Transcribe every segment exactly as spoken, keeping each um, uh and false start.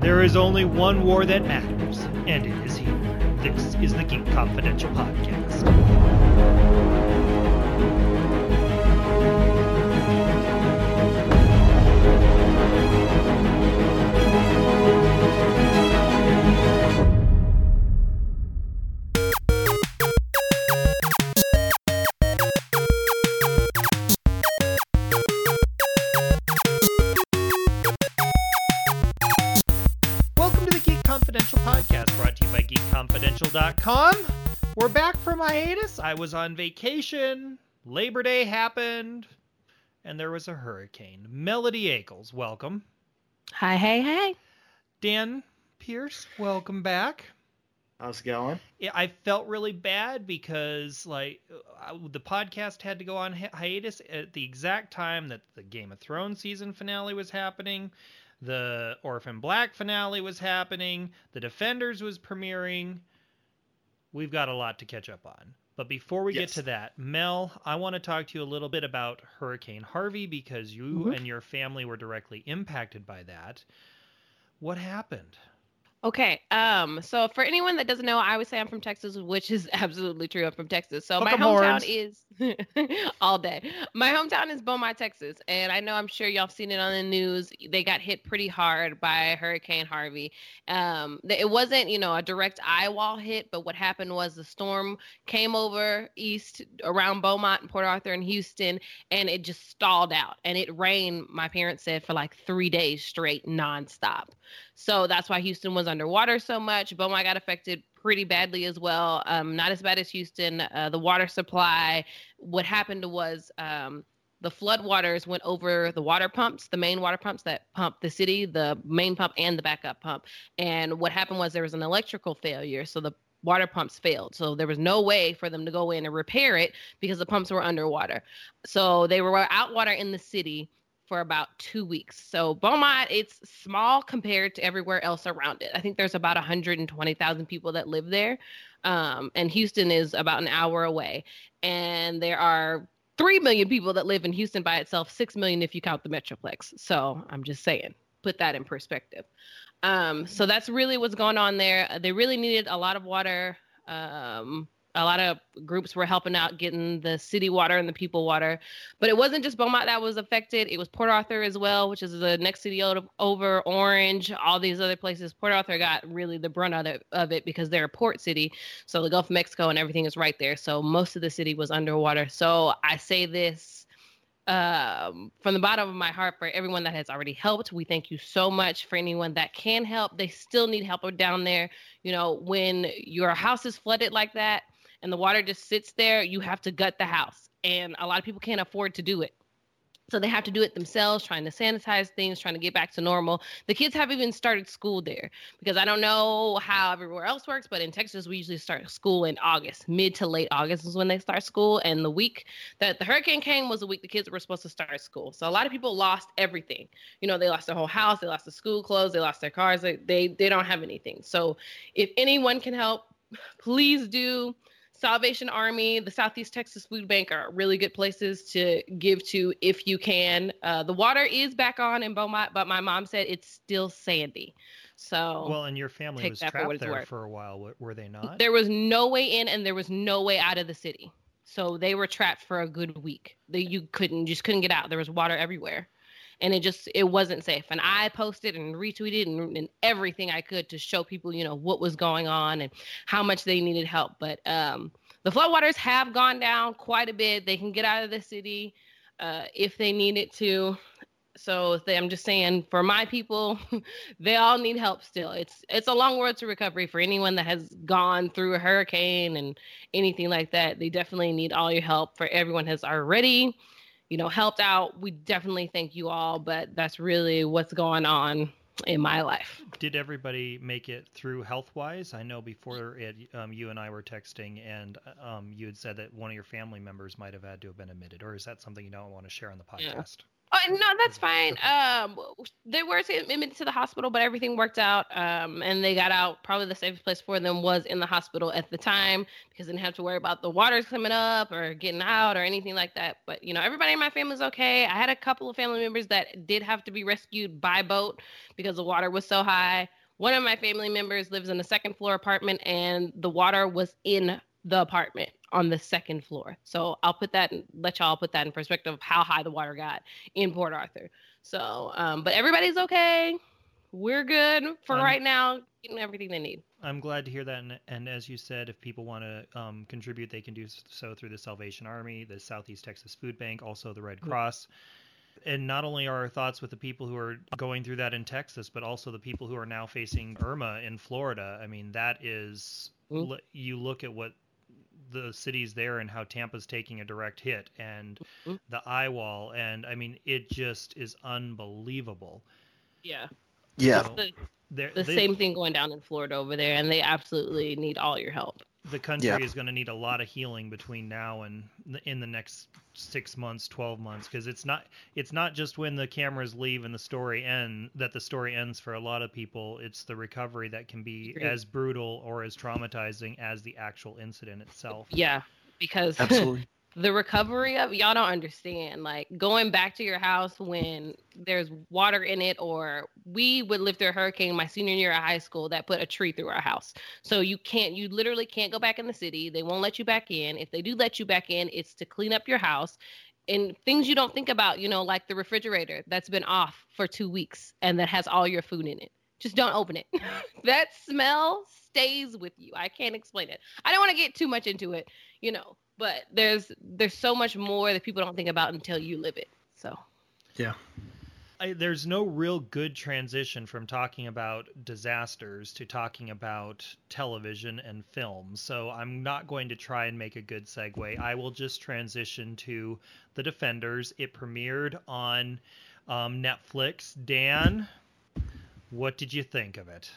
There is only one war that matters, and it is here. This is the Geek Confidential Podcast. Confidential dot com. We're back from hiatus. I was on vacation. Labor Day happened, and there was a hurricane. Melody Ackles, welcome. Hi, hey, hey. Dan Pierce, welcome back. How's it going? I felt really bad because, like, the podcast had to go on hiatus at the exact time that the Game of Thrones season finale was happening. The Orphan Black finale was happening. The Defenders was premiering. We've got a lot to catch up on. But before we yes. get to that, Mel, I want to talk to you a little bit about Hurricane Harvey because you mm-hmm. and your family were directly impacted by that. What happened? Okay. Um. So for anyone that doesn't know, I would say I'm from Texas, which is absolutely true. I'm from Texas. So Welcome my hometown horns. is all day. My hometown is Beaumont, Texas. And I know I'm sure y'all have seen it on the news. They got hit pretty hard by Hurricane Harvey. Um. It wasn't, you know, a direct eye wall hit. But what happened was the storm came over east around Beaumont and Port Arthur and Houston. And it just stalled out. And it rained, my parents said, for like three days straight nonstop. So that's why Houston was underwater so much. Beaumont got affected pretty badly as well. Um, not as bad as Houston. Uh, the water supply, what happened was um, the flood waters went over the water pumps, the main water pumps that pump the city, the main pump and the backup pump. And what happened was there was an electrical failure. So the water pumps failed. So there was no way for them to go in and repair it because the pumps were underwater. So they were out water in the city for about two weeks. So Beaumont, it's small compared to everywhere else around it. I think there's about one hundred twenty thousand people that live there. Um, and Houston is about an hour away. And there are three million people that live in Houston by itself, six million if you count the Metroplex. So I'm just saying, put that in perspective. Um, so that's really what's going on there. They really needed a lot of water. Um, A lot of groups were helping out getting the city water and the people water. But it wasn't just Beaumont that was affected. It was Port Arthur as well, which is the next city over, Orange, all these other places. Port Arthur got really the brunt out of it because they're a port city. So the Gulf of Mexico and everything is right there. So most of the city was underwater. So I say this um, from the bottom of my heart for everyone that has already helped. We thank you so much. For anyone that can help, they still need help down there. You know, when your house is flooded like that, and the water just sits there, you have to gut the house. And a lot of people can't afford to do it. So they have to do it themselves, trying to sanitize things, trying to get back to normal. The kids haven't even started school there because I don't know how everywhere else works, but in Texas, we usually start school in August. Mid to late August is when they start school. And the week that the hurricane came was the week the kids were supposed to start school. So a lot of people lost everything. You know, they lost their whole house. They lost the school clothes. They lost their cars. They, they, they don't have anything. So if anyone can help, please do. Salvation Army, the Southeast Texas Food Bank are really good places to give to if you can. Uh, the water is back on in Beaumont, but my mom said it's still sandy. So well, and your family was trapped there for a while, were they not? There was no way in and there was no way out of the city. So they were trapped for a good week. They, you couldn't, just couldn't get out. There was water everywhere. And it just, it wasn't safe. And I posted and retweeted and, and everything I could to show people, you know, what was going on and how much they needed help. But um, the floodwaters have gone down quite a bit. They can get out of the city uh, if they need it to. So they, I'm just saying, for my people, they all need help still. It's it's a long road to recovery for anyone that has gone through a hurricane and anything like that. They definitely need all your help. For everyone has already, you know, helped out. We definitely thank you all, but that's really what's going on in my life. Did everybody make it through health-wise? I know before it, um, you and I were texting, and um, you had said that one of your family members might have had to have been admitted, or is that something you don't want to share on the podcast? Yeah. Oh, no, that's fine. Um, they were admitted to the hospital, but everything worked out. Um, and they got out. Probably the safest place for them was in the hospital at the time, because they didn't have to worry about the waters coming up or getting out or anything like that. But, you know, everybody in my family's okay. I had a couple of family members that did have to be rescued by boat because the water was so high. One of my family members lives in a second floor apartment, and the water was in the apartment on the second floor. So I'll put that and let y'all put that in perspective of how high the water got in Port Arthur. So, um, but everybody's okay. We're good for um, right now, getting everything they need. I'm glad to hear that. And, and as you said, if people want to um, contribute, they can do so through the Salvation Army, the Southeast Texas Food Bank, also the Red Cross. Mm-hmm. And not only are our thoughts with the people who are going through that in Texas, but also the people who are now facing Irma in Florida. I mean, that is, mm-hmm. l- you look at what the cities there and how Tampa's taking a direct hit, and mm-hmm. the eye wall. And I mean, it just is unbelievable. Yeah. Yeah. So the the they, same thing going down in Florida over there, and they absolutely need all your help. The country yeah. is going to need a lot of healing between now and the, in the next six months, twelve months. Cause it's not, it's not just when the cameras leave and the story end that the story ends for a lot of people. It's the recovery that can be Great. as brutal or as traumatizing as the actual incident itself. Yeah. Because absolutely. The recovery of y'all don't understand, like going back to your house when there's water in it, or we would live through a hurricane my senior year of high school that put a tree through our house. So you can't, you literally can't go back in the city. They won't let you back in. If they do let you back in, it's to clean up your house. And things you don't think about, you know, like the refrigerator that's been off for two weeks and that has all your food in it. Just don't open it. That smell stays with you. I can't explain it. I don't want to get too much into it, you know, but there's there's so much more that people don't think about until you live it. So, yeah, I, there's no real good transition from talking about disasters to talking about television and film. So I'm not going to try and make a good segue. I will just transition to The Defenders. It premiered on um, Netflix. Dan, what did you think of it?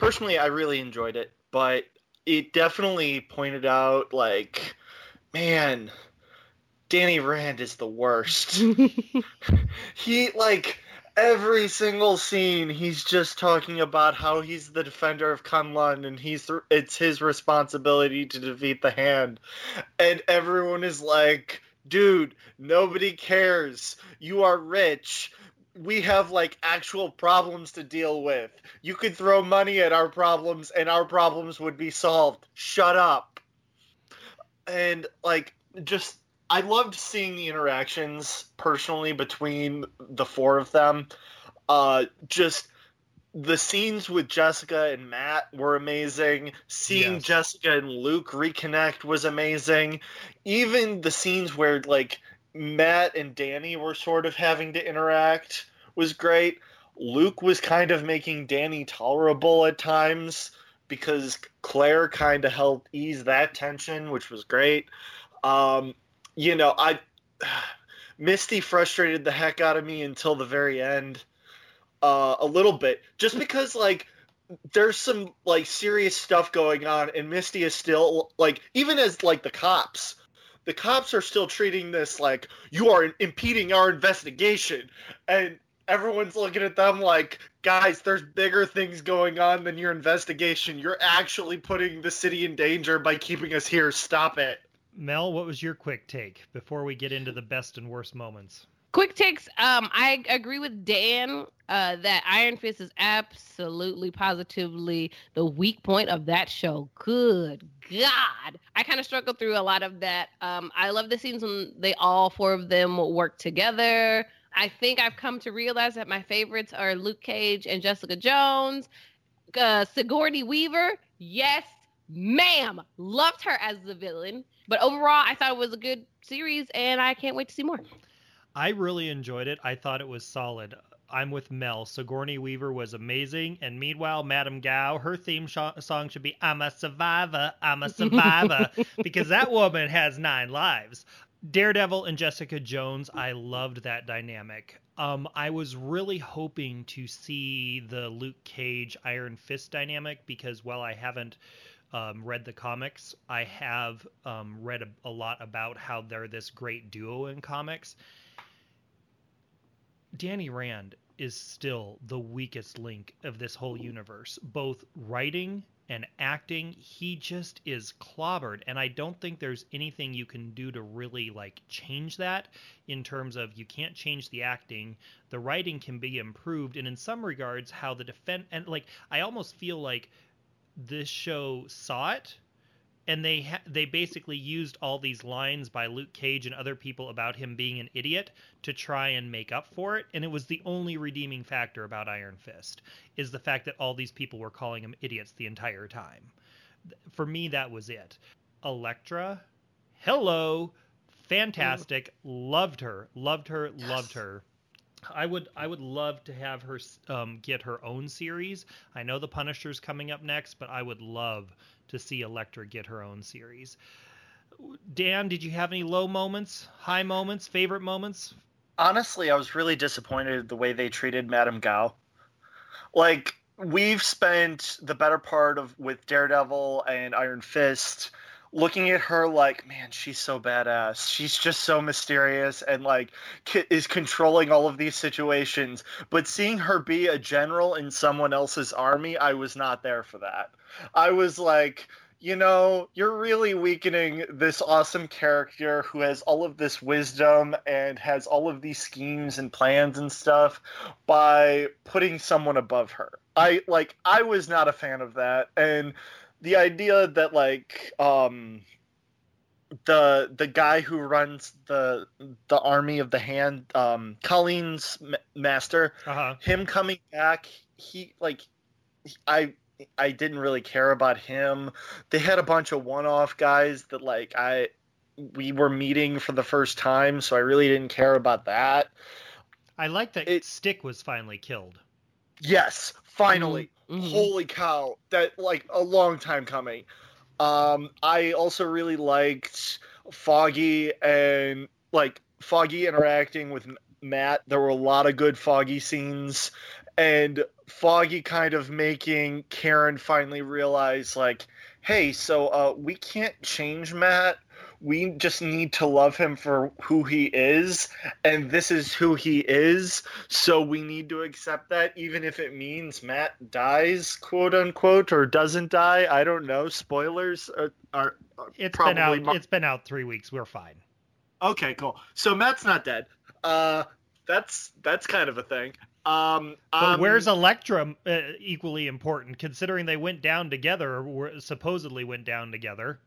Personally, I really enjoyed it, but it definitely pointed out, like, man, Danny Rand is the worst. He, like, every single scene, he's just talking about how he's the defender of Kunlun, and he's it's his responsibility to defeat the Hand. And everyone is like, dude, nobody cares. You are rich. We have, like, actual problems to deal with. You could throw money at our problems, and our problems would be solved. Shut up. And, like, just, I loved seeing the interactions, personally, between the four of them. Uh, just, the scenes with Jessica and Matt were amazing. Seeing yes. Jessica and Luke reconnect was amazing. Even the scenes where, like, Matt and Danny were sort of having to interact was great. Luke was kind of making Danny tolerable at times, because Claire kind of helped ease that tension, which was great. Um, you know, I Misty frustrated the heck out of me until the very end, uh, a little bit, just because, like, there's some, like, serious stuff going on, and Misty is still, like, even as, like, the cops, the cops are still treating this like, you are impeding our investigation, and everyone's looking at them like, guys, there's bigger things going on than your investigation. You're actually putting the city in danger by keeping us here. Stop it. Mel, what was your quick take before we get into the best and worst moments? Quick takes. Um, I agree with Dan uh, that Iron Fist is absolutely, positively the weak point of that show. Good God. I kind of struggled through a lot of that. Um, I love the scenes when they all four of them work together. I think I've come to realize that my favorites are Luke Cage and Jessica Jones. Uh, Sigourney Weaver, yes, ma'am. Loved her as the villain. But overall, I thought it was a good series, and I can't wait to see more. I really enjoyed it. I thought it was solid. I'm with Mel. Sigourney Weaver was amazing. And meanwhile, Madame Gao, her theme sh- song should be I'm a Survivor, I'm a Survivor, because that woman has nine lives. Daredevil and Jessica Jones, I loved that dynamic. Um, I was really hoping to see the Luke Cage Iron Fist dynamic, because while I haven't um, read the comics, I have um, read a, a lot about how they're this great duo in comics. Danny Rand is still the weakest link of this whole universe, both writing and acting. He just is clobbered, and I don't think there's anything you can do to really like change that, in terms of you can't change the acting. The writing can be improved, and in some regards how the defend and like I almost feel like this show saw it, and they ha- they basically used all these lines by Luke Cage and other people about him being an idiot to try and make up for it. And it was the only redeeming factor about Iron Fist, is the fact that all these people were calling him idiots the entire time. For me, that was it. Elektra, hello, fantastic, mm. loved her, loved her, yes. loved her. I would I would love to have her um, get her own series. I know The Punisher's coming up next, but I would love to see Elektra get her own series. Dan, did you have any low moments, high moments, favorite moments? Honestly, I was really disappointed the way they treated Madame Gao. Like, we've spent the better part of, with Daredevil and Iron Fist, looking at her like, man, she's so badass. She's just so mysterious and, like, c- is controlling all of these situations. But seeing her be a general in someone else's army, I was not there for that. I was like, you know, you're really weakening this awesome character who has all of this wisdom and has all of these schemes and plans and stuff by putting someone above her. I, like, I was not a fan of that. And the idea that, like, um, the the guy who runs the the army of the Hand, um, Colleen's m- master, uh-huh. him coming back, he, like, I I didn't really care about him. They had a bunch of one-off guys that, like, I we were meeting for the first time, so I really didn't care about that. I like that it, Stick was finally killed. Yes, finally. Mm-hmm. Mm-hmm. Holy cow, that, like, a long time coming. Um, I also really liked Foggy and, like, Foggy interacting with Matt. There were a lot of good Foggy scenes, and Foggy kind of making Karen finally realize, like, hey, so uh, we can't change Matt. We just need to love him for who he is, and this is who he is, so we need to accept that, even if it means Matt dies, quote-unquote, or doesn't die. I don't know. Spoilers are, are, are it's probably... Been out, mar- it's been out three weeks. We're fine. Okay, cool. So Matt's not dead. Uh, that's that's kind of a thing. Um, but um, where's Elektra, uh, equally important, considering they went down together, or were, supposedly went down together?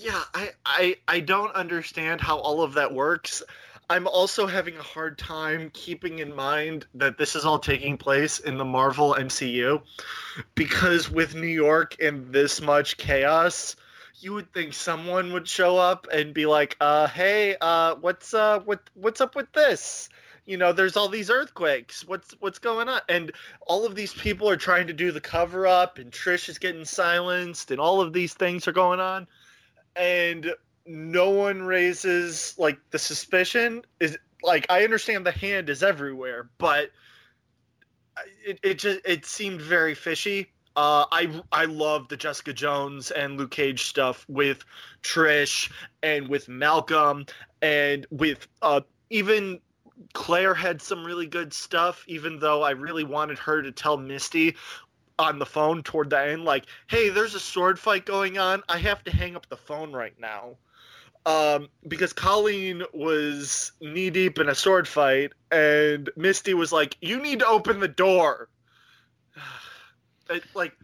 Yeah, I, I I don't understand how all of that works. I'm also having a hard time keeping in mind that this is all taking place in the Marvel M C U, because with New York and this much chaos, you would think someone would show up and be like, "Uh, hey, uh, what's uh, what what's up with this? You know, there's all these earthquakes. What's what's going on?" And all of these people are trying to do the cover up, and Trish is getting silenced, and all of these things are going on. And no one raises, like, the suspicion. Is like, I understand the Hand is everywhere, but it it just it seemed very fishy. Uh, I I love the Jessica Jones and Luke Cage stuff with Trish and with Malcolm and with uh, even Claire had some really good stuff. Even though I really wanted her to tell Misty on the phone toward the end, like, hey, there's a sword fight going on. I have to hang up the phone right now. Um, because Colleen was knee deep in a sword fight, and Misty was like, you need to open the door. It, like,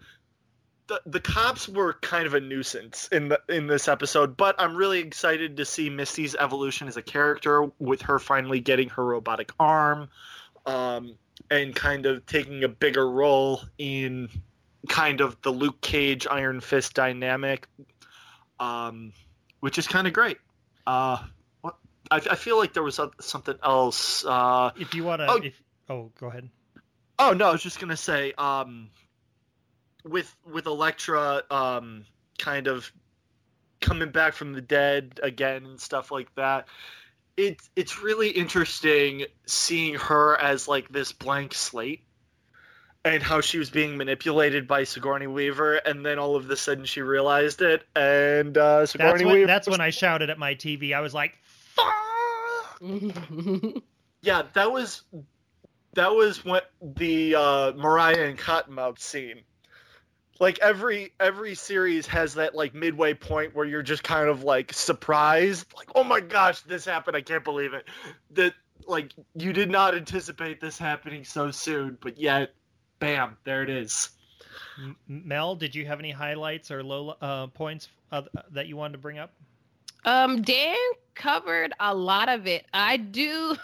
the the cops were kind of a nuisance in the, in this episode, but I'm really excited to see Misty's evolution as a character, with her finally getting her robotic arm. Um, And kind of taking a bigger role in kind of the Luke Cage Iron Fist dynamic, um, which is kind of great. Uh, what, I, I feel like there was something else. Uh, if you want to, oh, oh, go ahead. Oh no, I was just gonna say, um, with with Elektra, um, kind of coming back from the dead again and stuff like that. It's it's really interesting seeing her as, like, this blank slate, and how she was being manipulated by Sigourney Weaver, and then all of a sudden she realized it, and uh, Sigourney that's when, Weaver... That's was... when I shouted at my T V. I was like, fuck! Yeah, that was that was what the uh, Mariah and Cottonmouth scene. Like every every series has that like midway point where you're just kind of like surprised, like, oh my gosh, this happened! I can't believe it. That like you did not anticipate this happening so soon, but yet, bam, there it is. Mel, did you have any highlights or low uh, points uh, that you wanted to bring up? Um, Dan covered a lot of it. I do.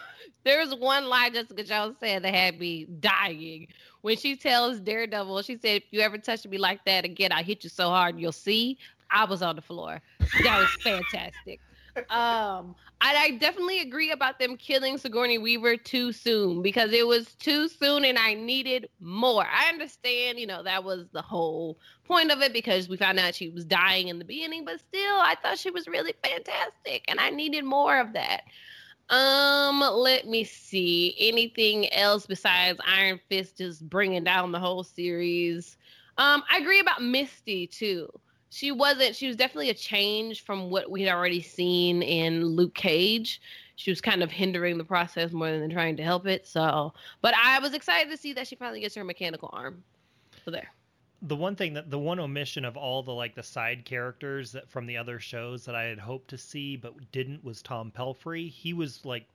There's one line Jessica Jones said that had me dying. When she tells Daredevil, she said, if you ever touch me like that again, I'll hit you so hard you'll see. I was on the floor. That was fantastic. um, I, I definitely agree about them killing Sigourney Weaver too soon, because it was too soon and I needed more. I understand, you know, that was the whole point of it, because we found out she was dying in the beginning, but still, I thought she was really fantastic and I needed more of that. Um, let me see. Anything else besides Iron Fist just bringing down the whole series? Um, I agree about Misty, too. She wasn't, she was definitely a change from what we had already seen in Luke Cage. She was kind of hindering the process more than trying to help it, so. But I was excited to see that she finally gets her mechanical arm. So there. The one thing that the one omission of all the like the side characters that from the other shows that I had hoped to see but didn't was Tom Pelfrey. He was like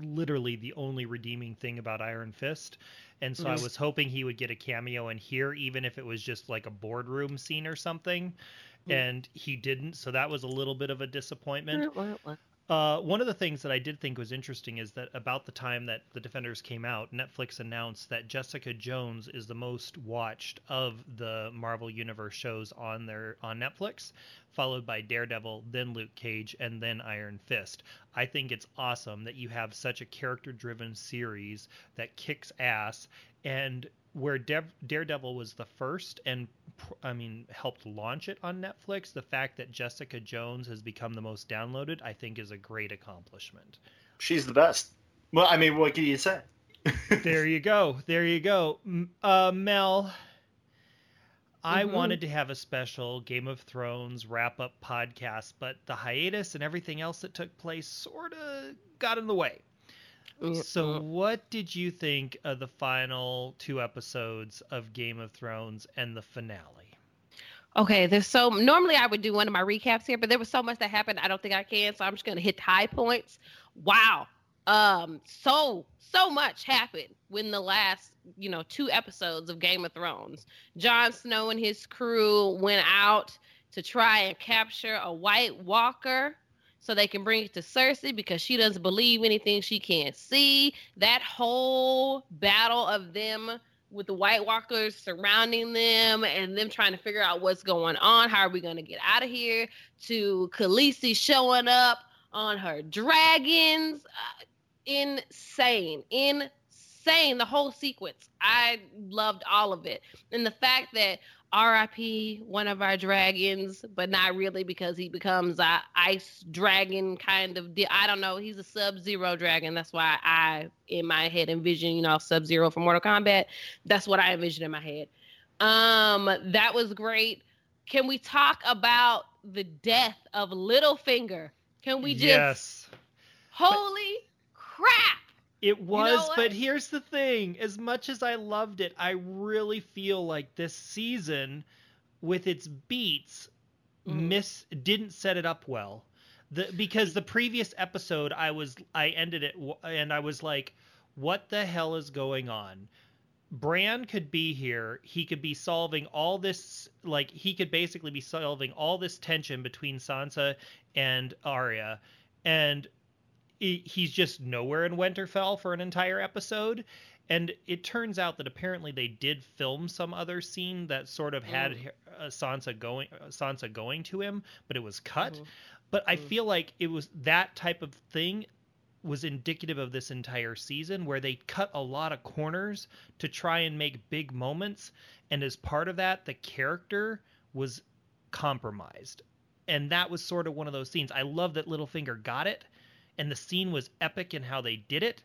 literally the only redeeming thing about Iron Fist. And so mm-hmm. I was hoping he would get a cameo in here, even if it was just like a boardroom scene or something. Mm-hmm. And he didn't. So that was a little bit of a disappointment. Mm-hmm. Uh, one of the things that I did think was interesting is that about the time that The Defenders came out, Netflix announced that Jessica Jones is the most watched of the Marvel Universe shows on their on Netflix, followed by Daredevil, then Luke Cage, and then Iron Fist. I think it's awesome that you have such a character-driven series that kicks ass, and where De- Daredevil was the first and, I mean, helped launch it on Netflix, the fact that Jessica Jones has become the most downloaded, I think, is a great accomplishment. She's the best. Well, I mean, what can you say? There you go. There you go. Uh, Mel, I mm-hmm. wanted to have a special Game of Thrones wrap-up podcast, but the hiatus and everything else that took place sort of got in the way. So what did you think of the final two episodes of Game of Thrones and the finale? Okay, there's so normally I would do one of my recaps here, but there was so much that happened. I don't think I can, so I'm just going to hit the high points. Wow. Um, so, so much happened when the last, you know, two episodes of Game of Thrones. Jon Snow and his crew went out to try and capture a White Walker, so they can bring it to Cersei because she doesn't believe anything she can't see. That whole battle of them with the White Walkers surrounding them and them trying to figure out what's going on. How are we going to get out of here? To Khaleesi showing up on her dragons. Uh, insane. Insane. The whole sequence. I loved all of it. And the fact that R I P one of our dragons, but not really because he becomes a ice dragon kind of deal. I don't know. He's a Sub-Zero dragon. That's why I, in my head, envision, you know, Sub-Zero from Mortal Kombat. That's what I envision in my head. Um, that was great. Can we talk about the death of Littlefinger? Can we just... Yes. Holy but crap! It was, you know but here's the thing. As much as I loved it, I really feel like this season, with its beats, mm. miss didn't set it up well. The, because the previous episode, I was I ended it and I was like, "What the hell is going on?" Bran could be here. He could be solving all this, like he could basically be solving all this tension between Sansa and Arya, and he's just nowhere in Winterfell for an entire episode. And it turns out that apparently they did film some other scene that sort of had mm. Sansa going Sansa going to him, but it was cut. Mm. But I mm. feel like it was that type of thing was indicative of this entire season where they cut a lot of corners to try and make big moments. And as part of that, the character was compromised. And that was sort of one of those scenes. I love that Littlefinger got it. And the scene was epic in how they did it.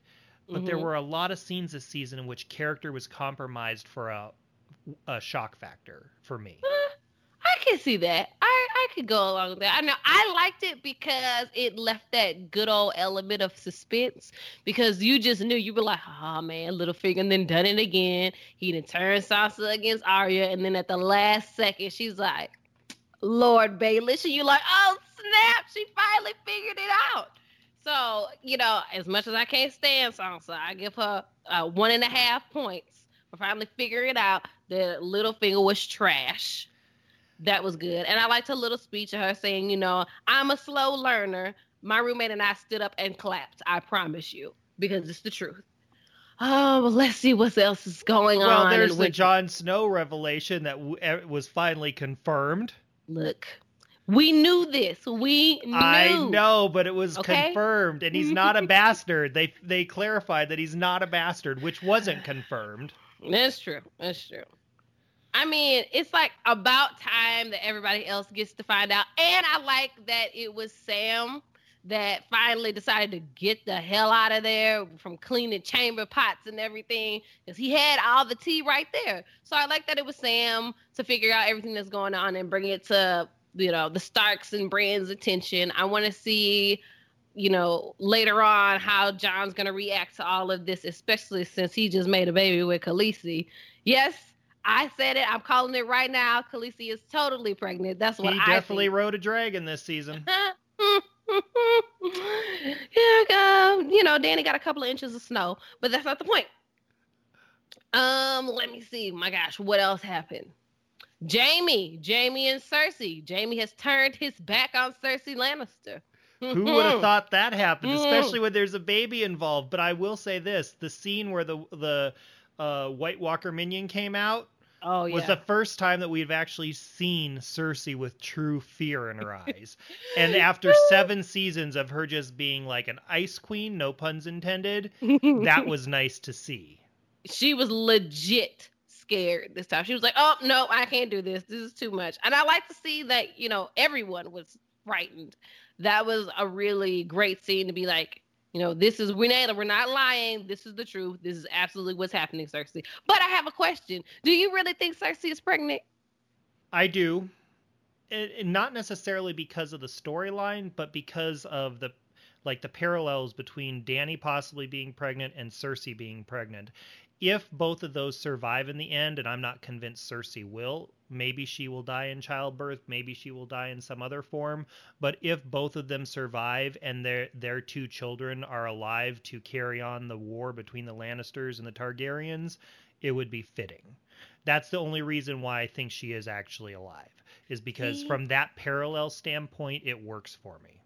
But mm-hmm. there were a lot of scenes this season in which character was compromised for a, a shock factor for me. Uh, I can see that. I, I could go along with that. I know I liked it because it left that good old element of suspense, because you just knew. You were like, oh man, Littlefinger, and then done it again. He done turned Sansa against Arya, and then at the last second, she's like, Lord Baelish, and you're like, oh snap, she finally figured it out. So, you know, as much as I can't stand Sansa, I give her uh, one and a half points for finally figuring it out that Littlefinger was trash. That was good. And I liked her little speech of her saying, you know, I'm a slow learner. My roommate and I stood up and clapped, I promise you, because it's the truth. Oh, well, let's see what else is going well, on. Well, there's the Winter- Jon Snow revelation that w- was finally confirmed. Look, we knew this. We knew. I know, but it was okay? confirmed, and he's not a bastard. They they clarified that he's not a bastard, which wasn't confirmed. That's true. That's true. I mean, it's like about time that everybody else gets to find out. And I like that it was Sam that finally decided to get the hell out of there from cleaning chamber pots and everything, because he had all the tea right there. So I like that it was Sam to figure out everything that's going on and bring it to, you know, the Starks and Brienne's attention. I want to see, you know, later on how Jon's going to react to all of this, especially since he just made a baby with Khaleesi. Yes, I said it. I'm calling it right now. Khaleesi is totally pregnant. That's what he I definitely think. Rode a dragon this season. Here we go. You know, Danny got a couple of inches of snow, but that's not the point. Um, let me see. My gosh, what else happened? Jaime, Jaime and Cersei. Jaime has turned his back on Cersei Lannister. Who would have thought that happened, especially when there's a baby involved? But I will say this: the scene where the the uh, White Walker minion came out oh, yeah. was the first time that we've actually seen Cersei with true fear in her eyes. And after seven seasons of her just being like an ice queen, no puns intended, that was nice to see. She was legit scared this time. She was like, oh, no, I can't do this. This is too much. And I like to see that, you know, everyone was frightened. That was a really great scene to be like, you know, this is, we're not, we're not lying. This is the truth. This is absolutely what's happening, Cersei. But I have a question. Do you really think Cersei is pregnant? I do. It, it, not necessarily because of the storyline, but because of the, like, the parallels between Dany possibly being pregnant and Cersei being pregnant. If both of those survive in the end, and I'm not convinced Cersei will, maybe she will die in childbirth, maybe she will die in some other form, but if both of them survive and their their two children are alive to carry on the war between the Lannisters and the Targaryens, it would be fitting. That's the only reason why I think she is actually alive, is because from that parallel standpoint, it works for me.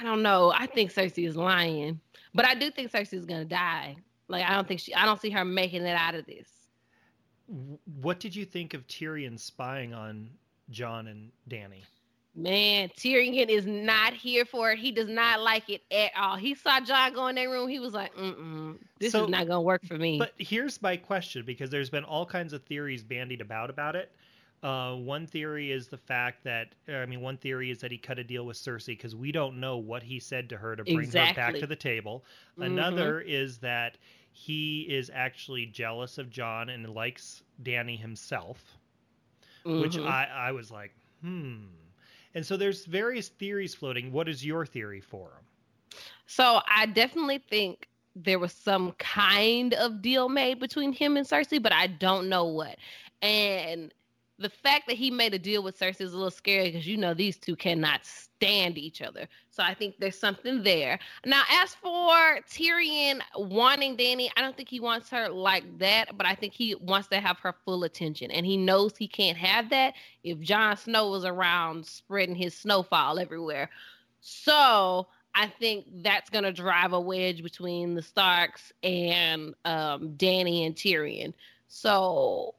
I don't know. I think Cersei is lying, but I do think Cersei is going to die. Like, I don't think she, I don't see her making it out of this. What did you think of Tyrion spying on Jon and Dany? Man, Tyrion is not here for it. He does not like it at all. He saw Jon go in that room. He was like, mm-mm, this so, is not going to work for me. But here's my question, because there's been all kinds of theories bandied about about it. Uh, one theory is the fact that, I mean, one theory is that he cut a deal with Cersei because we don't know what he said to her to bring exactly. her back to the table. Another mm-hmm. is that he is actually jealous of Jon and likes Dany himself, mm-hmm. which I, I was like, hmm. And so there's various theories floating. What is your theory for him? So I definitely think there was some kind of deal made between him and Cersei, but I don't know what. And the fact that he made a deal with Cersei is a little scary because, you know, these two cannot stand each other. So I think there's something there. Now, as for Tyrion wanting Dany, I don't think he wants her like that, but I think he wants to have her full attention. And he knows he can't have that if Jon Snow was around spreading his snowfall everywhere. So I think that's going to drive a wedge between the Starks and um, Dany and Tyrion. So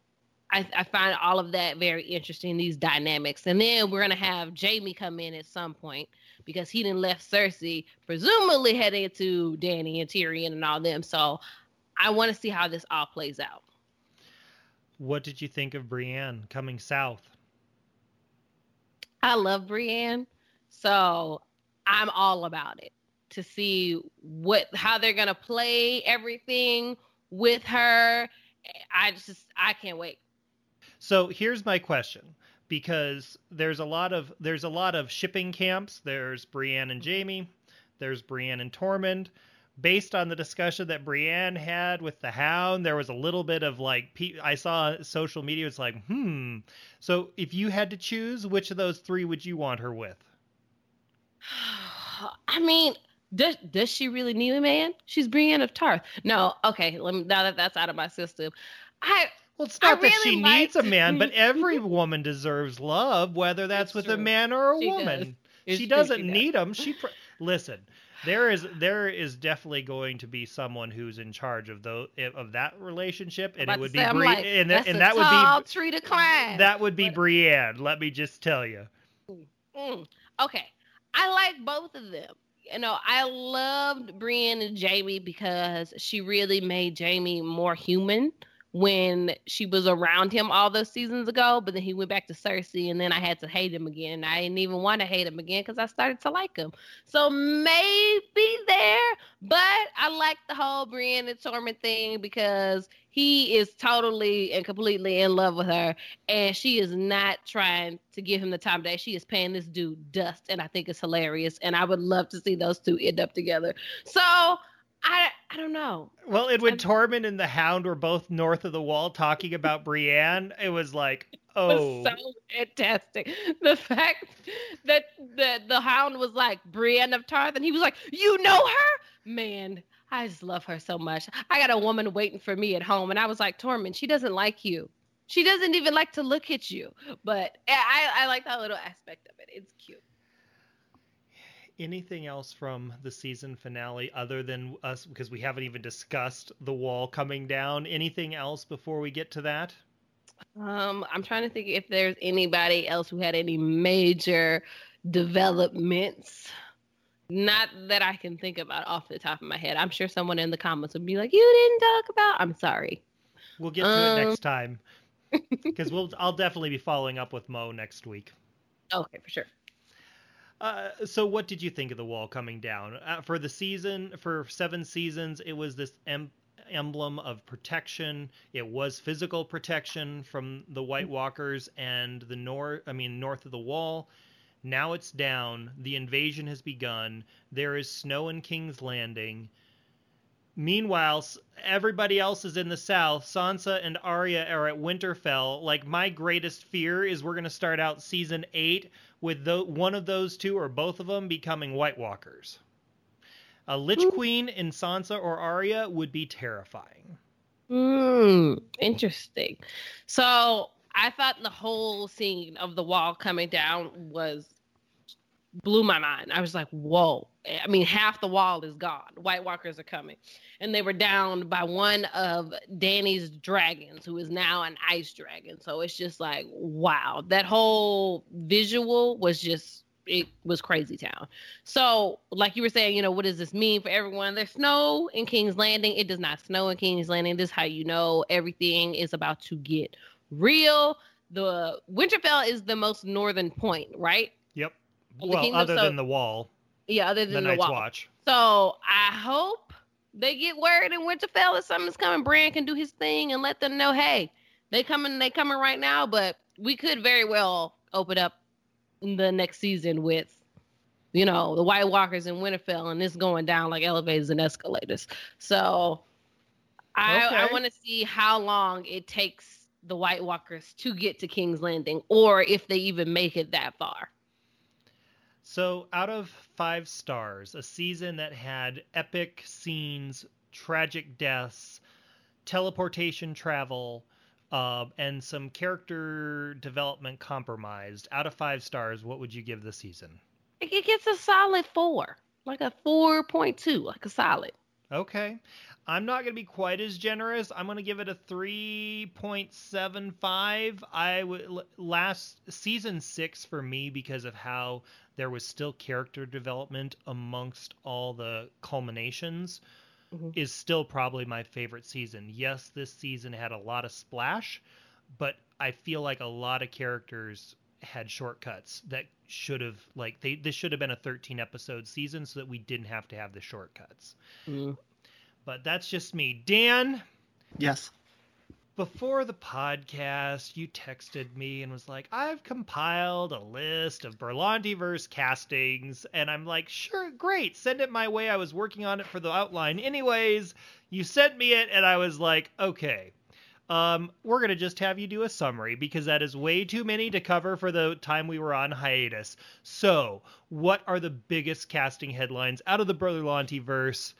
I, I find all of that very interesting, these dynamics. And then we're going to have Jaime come in at some point because he done left Cersei, presumably heading to Dany and Tyrion and all them. So I want to see how this all plays out. What did you think of Brienne coming south? I love Brienne. So I'm all about it to see what how they're going to play everything with her. I just, I can't wait. So here's my question, because there's a lot of there's a lot of shipping camps. There's Brienne and Jaime. There's Brienne and Tormund. Based on the discussion that Brienne had with the Hound, there was a little bit of like, I saw social media, it's like, hmm. So if you had to choose, which of those three would you want her with? I mean, does does she really need a man? She's Brienne of Tarth. No, okay, let me, now that that's out of my system. I Well, it's not I that really she liked... needs a man, but every woman deserves love, whether that's, that's with true. a man or a she woman. Does. She doesn't she does. need them. She pr- Listen. There is there is definitely going to be someone who's in charge of those of that relationship, and it would be Bri- like, and, that's and a that tall would be tree to climb. That would be but, Brienne. Let me just tell you. Okay, I like both of them. You know, I loved Brienne and Jaime because she really made Jaime more human when she was around him all those seasons ago. But then he went back to Cersei, and then I had to hate him again. I didn't even want to hate him again because I started to like him. So maybe there, but I like the whole Brienne and Tormund thing because he is totally and completely in love with her, and she is not trying to give him the time of day. She is paying this dude dust, and I think it's hilarious, and I would love to see those two end up together. So... I I don't know. Well, and when I, Tormund and the Hound were both north of the wall talking about Brienne, it was like, oh. It was so fantastic. The fact that the, the Hound was like, Brienne of Tarth, and he was like, you know her? Man, I just love her so much. I got a woman waiting for me at home, and I was like, Tormund, she doesn't like you. She doesn't even like to look at you. But I, I like that little aspect of it. It's cute. Anything else from the season finale other than us, because we haven't even discussed the wall coming down? Anything else before we get to that? Um, I'm trying to think if there's anybody else who had any major developments. Not that I can think about off the top of my head. I'm sure someone in the comments would be like, you didn't talk about... I'm sorry. We'll get to um... it next time. Because we'll, I'll definitely be following up with Mo next week. Okay, for sure. Uh, so what did you think of the wall coming down? Uh, for the season, for seven seasons, it was this em- emblem of protection. It was physical protection from the White Walkers and the north, I mean, north of the wall. Now it's down. The invasion has begun. There is snow in King's Landing. Meanwhile, everybody else is in the south. Sansa and Arya are at Winterfell. Like, my greatest fear is we're going to start out season eight with the, one of those two or both of them becoming White Walkers. A Lich Ooh. Queen in Sansa or Arya would be terrifying. Mm, interesting. So I thought the whole scene of the wall coming down was... blew my mind. I was like, whoa. I mean, half the wall is gone. White Walkers are coming. And they were downed by one of Dany's dragons, who is now an ice dragon. So it's just like, wow. That whole visual was just, it was crazy town. So like you were saying, you know, what does this mean for everyone? There's snow in King's Landing. It does not snow in King's Landing. This is how you know everything is about to get real. The Winterfell is the most northern point, right? Yep. Well, kingdom, other so, than the wall. Yeah, other than the, the Night's wall. Watch. So I hope they get word in Winterfell if something's coming. Bran can do his thing and let them know, hey, they coming, they coming right now. But we could very well open up the next season with, you know, the White Walkers in Winterfell and this going down like elevators and escalators. So I, okay. I want to see how long it takes the White Walkers to get to King's Landing, or if they even make it that far. So out of five stars, a season that had epic scenes, tragic deaths, teleportation travel, uh, and some character development compromised, out of five stars, what would you give the season? It gets a solid four, like a four point two, like a solid. Okay. I'm not going to be quite as generous. I'm going to give it a three point seven five. I would last season six for me because of how there was still character development amongst all the culminations mm-hmm. is still probably my favorite season. Yes, this season had a lot of splash, but I feel like a lot of characters had shortcuts that should have, like, they this should have been a thirteen episode season so that we didn't have to have the shortcuts. Mm. But that's just me. Dan? Yes. before the podcast, you texted me and was like, I've compiled a list of Berlantiverse castings. And I'm like, sure, great. Send it my way. I was working on it for the outline anyways. You sent me it, and I was like, okay. Um, we're going to just have you do a summary because that is way too many to cover for the time we were on hiatus. So what are the biggest casting headlines out of the Berlantiverse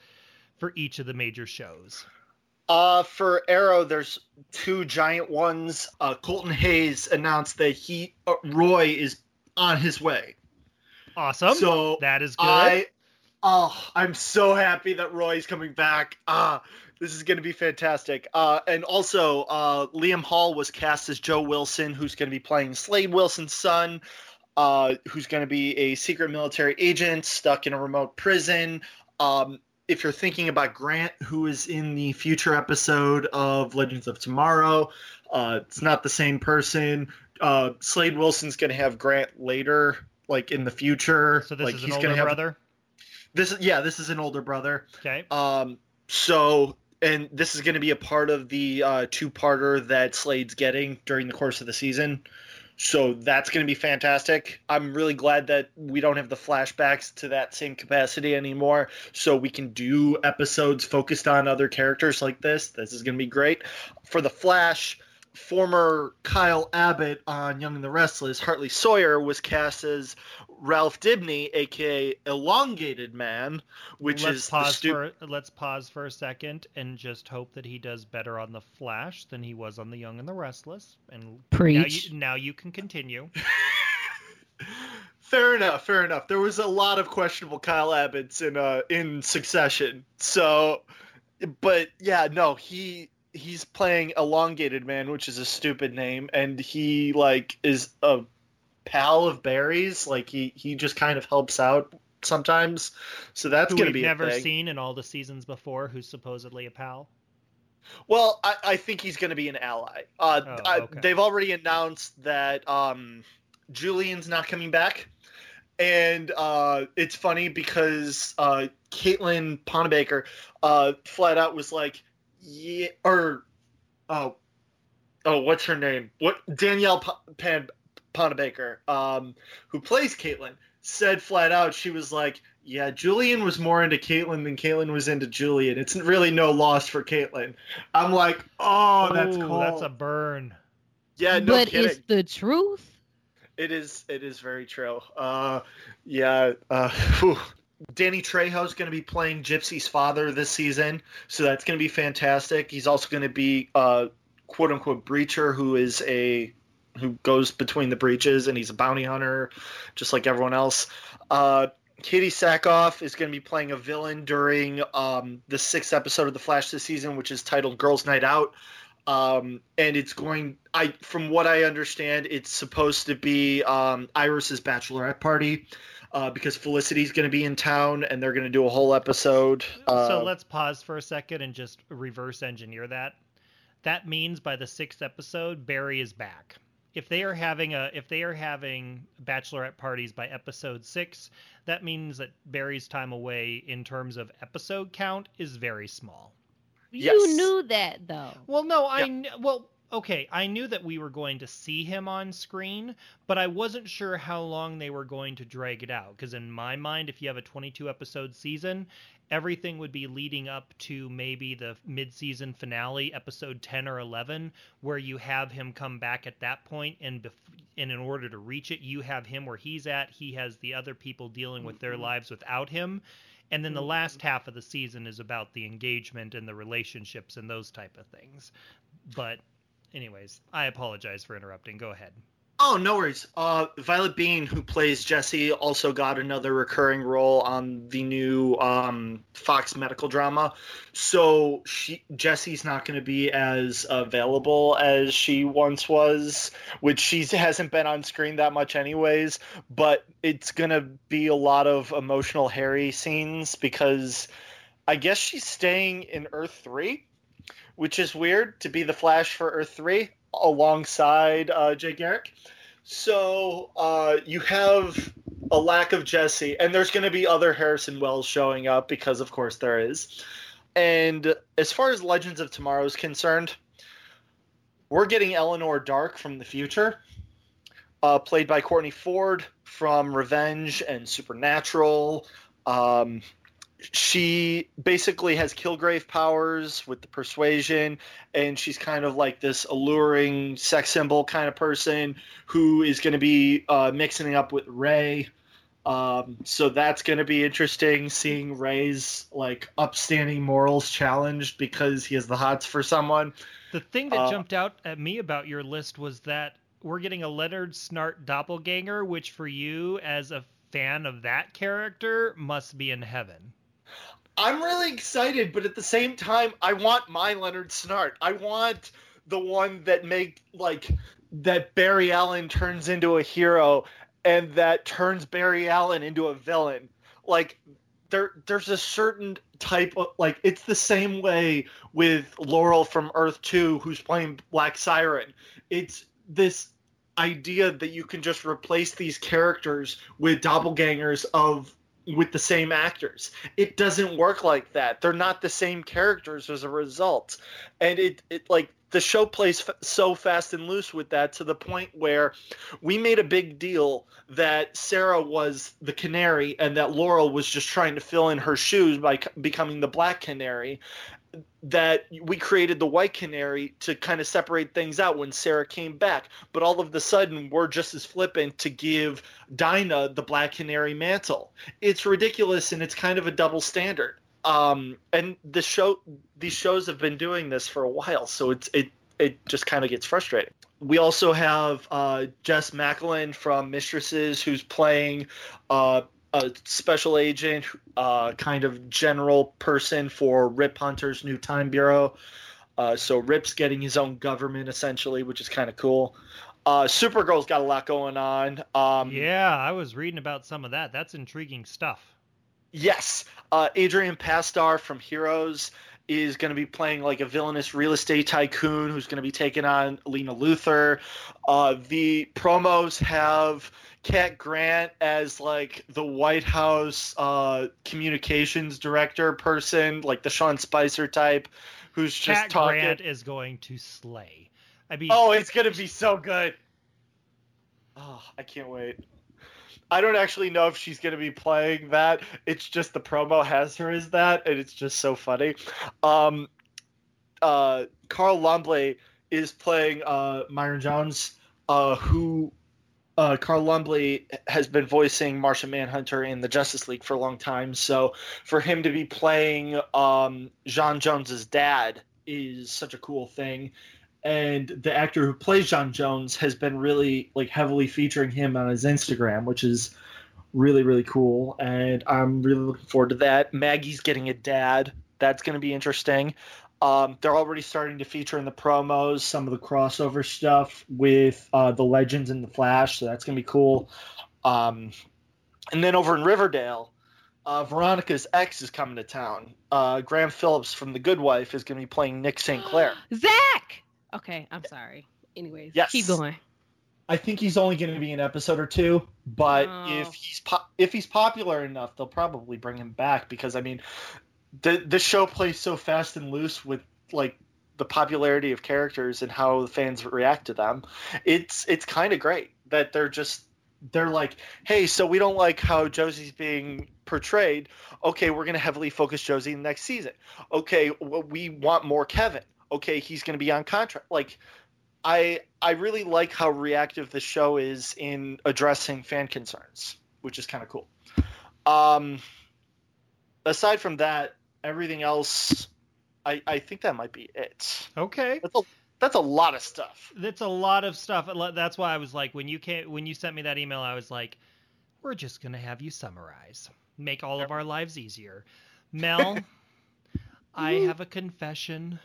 for each of the major shows? Uh, for Arrow, there's two giant ones. Uh, Colton Hayes announced that he, uh, Roy is on his way. Awesome. So that is good. I, oh, I'm so happy that Roy's coming back. Ah, this is going to be fantastic. Uh, and also, uh, Liam Hall was cast as Joe Wilson, who's going to be playing Slade Wilson's son, uh, who's going to be a secret military agent stuck in a remote prison. Um, if you're thinking about Grant, who is in the future episode of Legends of Tomorrow, uh, it's not the same person. Uh, Slade Wilson's going to have Grant later, like in the future. So this like, is an he's older have... brother? This, yeah, this is an older brother. Okay. Um, so... And this is going to be a part of the uh, two-parter that Slade's getting during the course of the season. So that's going to be fantastic. I'm really glad that we don't have the flashbacks to that same capacity anymore. So we can do episodes focused on other characters like this. This is going to be great. For The Flash, former Kyle Abbott on Young and the Restless, Hartley Sawyer, was cast as Ralph Dibny, a k a. Elongated Man, which let's is... Pause stu- for, let's pause for a second and just hope that he does better on The Flash than he was on The Young and the Restless. And Preach. Now you, now you can continue. Fair enough, fair enough. There was a lot of questionable Kyle Abbotts in, uh, in Succession. So, but yeah, no, he... He's playing Elongated Man, which is a stupid name, and he, like, is a pal of Barry's. Like, he, he just kind of helps out sometimes. So that's going to be a thing. Who we've never seen in all the seasons before, who's supposedly a pal? Well, I, I think he's going to be an ally. Uh, oh, okay. I, they've already announced that um, Julian's not coming back. And uh, it's funny because uh, Caitlin Ponnebaker uh, flat out was like, Yeah, or oh, oh, what's her name? What Danielle P- Ponnebaker, um, who plays Caitlin, said flat out, she was like, "Yeah, Julian was more into Caitlin than Caitlin was into Julian. It's really no loss for Caitlin." I'm like, "Oh, Ooh, that's cool. That's a burn." Yeah, no but kidding. But it's the truth. It is. It is very true. Uh, yeah. Uh, whew. Danny Trejo's going to be playing Gypsy's father this season, so that's going to be fantastic. He's also going to be a uh, quote-unquote breacher who is a who goes between the breaches, and he's a bounty hunter, just like everyone else. Uh, Katie Sackhoff is going to be playing a villain during um, the sixth episode of The Flash this season, which is titled Girls' Night Out. Um, and it's going, I from what I understand, it's supposed to be um, Iris's bachelorette party. Uh, because Felicity's going to be in town, and they're going to do a whole episode. Uh, so let's pause for a second and just reverse engineer that. That means by the sixth episode, Barry is back. If they are having a if they are having bachelorette parties by episode six, that means that Barry's time away in terms of episode count is very small. You yes. knew that, though. Well, no, I yeah. kn- well. Okay, I knew that we were going to see him on screen, but I wasn't sure how long they were going to drag it out. Because in my mind, if you have a twenty-two episode season, everything would be leading up to maybe the mid-season finale, episode ten or eleven, where you have him come back at that point, and, bef- and in order to reach it, you have him where he's at, he has the other people dealing with their lives without him, and then the last half of the season is about the engagement and the relationships and those type of things. But... anyways, I apologize for interrupting. Go ahead. Oh, no worries. Uh, Violet Bean, who plays Jessie, also got another recurring role on the new um, Fox medical drama. So she, Jessie's not going to be as available as she once was, which she hasn't been on screen that much anyways. But it's going to be a lot of emotional Harry scenes because I guess she's staying in Earth three. Which is weird to be the Flash for Earth three alongside uh, Jay Garrick. So uh, you have a lack of Jesse, and there's going to be other Harrison Wells showing up because, of course, there is. And as far as Legends of Tomorrow is concerned, we're getting Elenor Dark from the future, uh, played by Courtney Ford from Revenge and Supernatural. Um, she basically has Kilgrave powers with the persuasion, and she's kind of like this alluring sex symbol kind of person who is going to be uh, mixing it up with Rey. Um, so that's going to be interesting, seeing Rey's like upstanding morals challenged because he has the hots for someone. The thing that uh, jumped out at me about your list was that we're getting a Leonard Snart doppelganger, which for you as a fan of that character must be in heaven. I'm really excited, but at the same time, I want my Leonard Snart. I want the one that make like that Barry Allen turns into a hero and that turns Barry Allen into a villain. Like there, there's a certain type of like, it's the same way with Laurel from Earth two, who's playing Black Siren. It's this idea that you can just replace these characters with doppelgangers of with the same actors. It doesn't work like that. They're not the same characters as a result. And it, it like the show plays f- so fast and loose with that, to the point where we made a big deal that Sarah was the canary and that Laurel was just trying to fill in her shoes by c- becoming the black canary, that we created the white canary to kind of separate things out when Sarah came back. But all of the sudden, we're just as flippant to give Dinah the black canary mantle. It's ridiculous, and it's kind of a double standard. Um, and the show, these shows have been doing this for a while, so it's it it just kind of gets frustrating. We also have uh, Jess Macklin from Mistresses, who's playing uh, a special agent, uh, kind of general person for Rip Hunter's New Time Bureau. Uh, so Rip's getting his own government, essentially, which is kind of cool. Uh, Supergirl's got a lot going on. Um, yeah, I was reading about some of that. That's intriguing stuff. Yes, uh, Adrian Pastar from Heroes is going to be playing like a villainous real estate tycoon who's going to be taking on Lena Luthor. Uh, the promos have Cat Grant as like the White House uh, communications director person, like the Sean Spicer type, who's just Cat talking. Cat Grant is going to slay. I mean, oh, it's going to be so good. Oh, I can't wait. I don't actually know if she's going to be playing that. It's just the promo has her as that, and it's just so funny. Um, uh, Carl Lumbly is playing uh, Myron Jones, uh, who uh, Carl Lumbly has been voicing Martian Manhunter in the Justice League for a long time. So for him to be playing um, Jon Jones's dad is such a cool thing. And the actor who plays Jon Jones has been really like heavily featuring him on his Instagram, which is really, really cool. And I'm really looking forward to that. Maggie's getting a dad. That's going to be interesting. Um, they're already starting to feature in the promos some of the crossover stuff with uh, the Legends and the Flash. So that's going to be cool. Um, and then over in Riverdale, uh, Veronica's ex is coming to town. Uh, Graham Phillips from The Good Wife is going to be playing Nick Saint Clair. Zach! Okay, I'm sorry. Anyways, yes. Keep going. I think he's only going to be an episode or two, but oh. if he's po- if he's popular enough, they'll probably bring him back because, I mean, the the show plays so fast and loose with like the popularity of characters and how the fans react to them. It's it's kind of great that they're just they're like, hey, so we don't like how Josie's being portrayed. Okay, we're going to heavily focus Josie in the next season. Okay, well, we want more Kevin. Okay, he's going to be on contract. Like, I I really like how reactive the show is in addressing fan concerns, which is kind of cool. Um, aside from that, everything else, I, I think that might be it. Okay. That's a, that's a lot of stuff. That's a lot of stuff. That's why I was like, when you came, when you sent me that email, I was like, we're just going to have you summarize. Make all of our lives easier. Mel, I have a confession.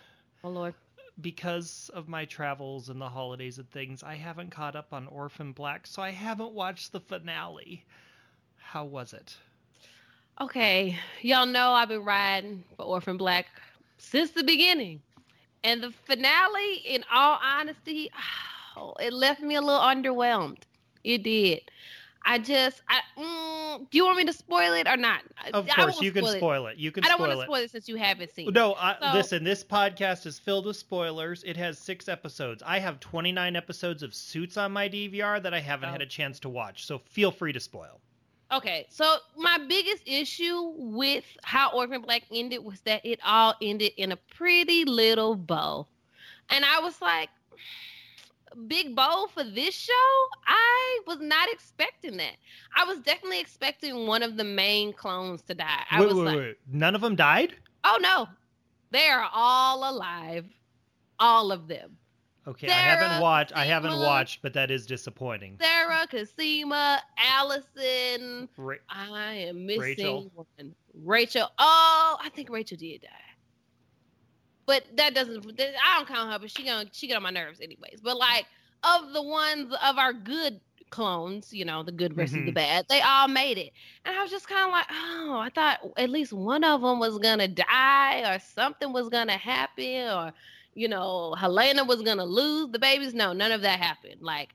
Oh, Lord. Because of my travels and the holidays and things, I haven't caught up on Orphan Black, so I haven't watched the finale. How was it? Okay. Y'all know I've been riding for Orphan Black since the beginning. And the finale, in all honesty, oh, it left me a little underwhelmed. It did. I just, I, mm, do you want me to spoil it or not? Of course, you can spoil it. You can spoil it. I don't want to spoil it since you haven't seen it. No, I, so, listen, this podcast is filled with spoilers. It has six episodes. I have twenty-nine episodes of Suits on my D V R that I haven't oh. had a chance to watch, so feel free to spoil. Okay, so my biggest issue with how Orphan Black ended was that it all ended in a pretty little bow. And I was like... big bow for this show? I was not expecting that. I was definitely expecting one of the main clones to die. I wait, was wait, like, wait. None of them died? Oh, no. They are all alive. All of them. Okay, Sarah, I haven't watched, Kasima, I haven't watched, but that is disappointing. Sarah, Kasima, Allison. Ra- I am missing Rachel. one. Rachel. Oh, I think Rachel did die. But that doesn't, I don't count her, but she gonna, she get on my nerves anyways. But like, of the ones, of our good clones, you know, the good versus mm-hmm. the bad, they all made it. And I was just kind of like, oh, I thought at least one of them was going to die or something was going to happen or, you know, Helena was going to lose the babies. No, none of that happened. Like,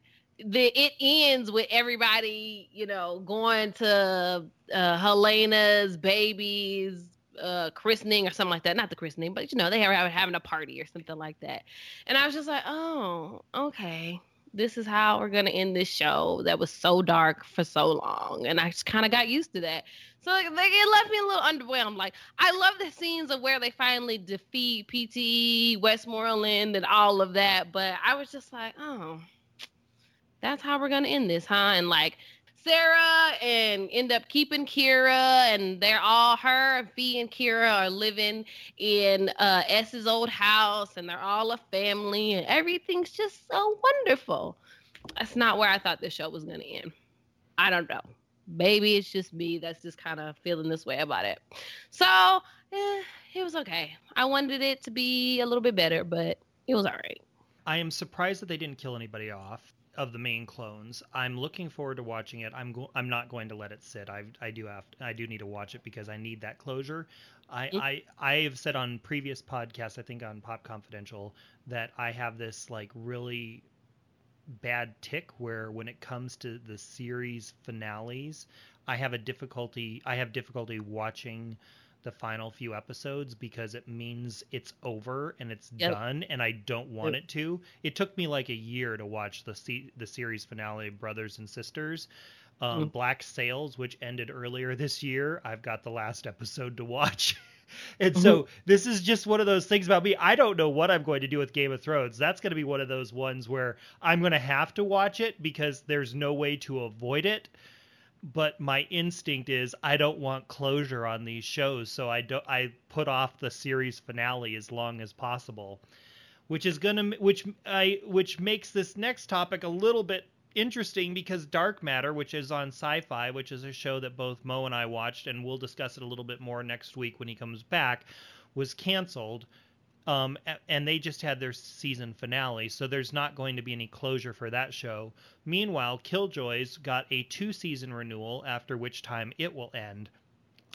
the, it ends with everybody, you know, going to uh, Helena's babies, uh christening or something like that, not the christening, but you know, they were having a party or something like that. And I was just like, oh, okay, this is how we're gonna end this show that was so dark for so long. And I just kind of got used to that, so like, it left me a little underwhelmed. Like, I love the scenes of where they finally defeat P T E, Westmoreland and all of that, but I was just like, oh, that's how we're gonna end this, huh? And like, Sarah and end up keeping Kira, and they're all, her and Fee and Kira are living in uh, S's old house, and they're all a family, and everything's just so wonderful. That's not where I thought this show was going to end. I don't know. Maybe it's just me that's just kind of feeling this way about it. So eh, it was okay. I wanted it to be a little bit better, but it was all right. I am surprised that they didn't kill anybody off of the main clones. I'm looking forward to watching it. I'm go- I'm not going to let it sit. I I do have to, I do need to watch it because I need that closure. I, mm-hmm. I I have said on previous podcasts, I think on Pop Confidential, that I have this like really bad tick where when it comes to the series finales, I have a difficulty I have difficulty watching the final few episodes because it means it's over and it's yep. done, and I don't want yep. it to. It took me like a year to watch the se- the series finale of Brothers and Sisters. Um, mm. Black Sails, which ended earlier this year, I've got the last episode to watch. And mm-hmm. so this is just one of those things about me. I don't know what I'm going to do with Game of Thrones. That's going to be one of those ones where I'm going to have to watch it because there's no way to avoid it. But my instinct is I don't want closure on these shows, so I don't. I put off the series finale as long as possible, which is gonna, which I, which makes this next topic a little bit interesting because Dark Matter, which is on Sci-Fi, which is a show that both Mo and I watched, and we'll discuss it a little bit more next week when he comes back, was canceled. Um, and they just had their season finale, so there's not going to be any closure for that show. Meanwhile, Killjoys got a two-season renewal, after which time it will end.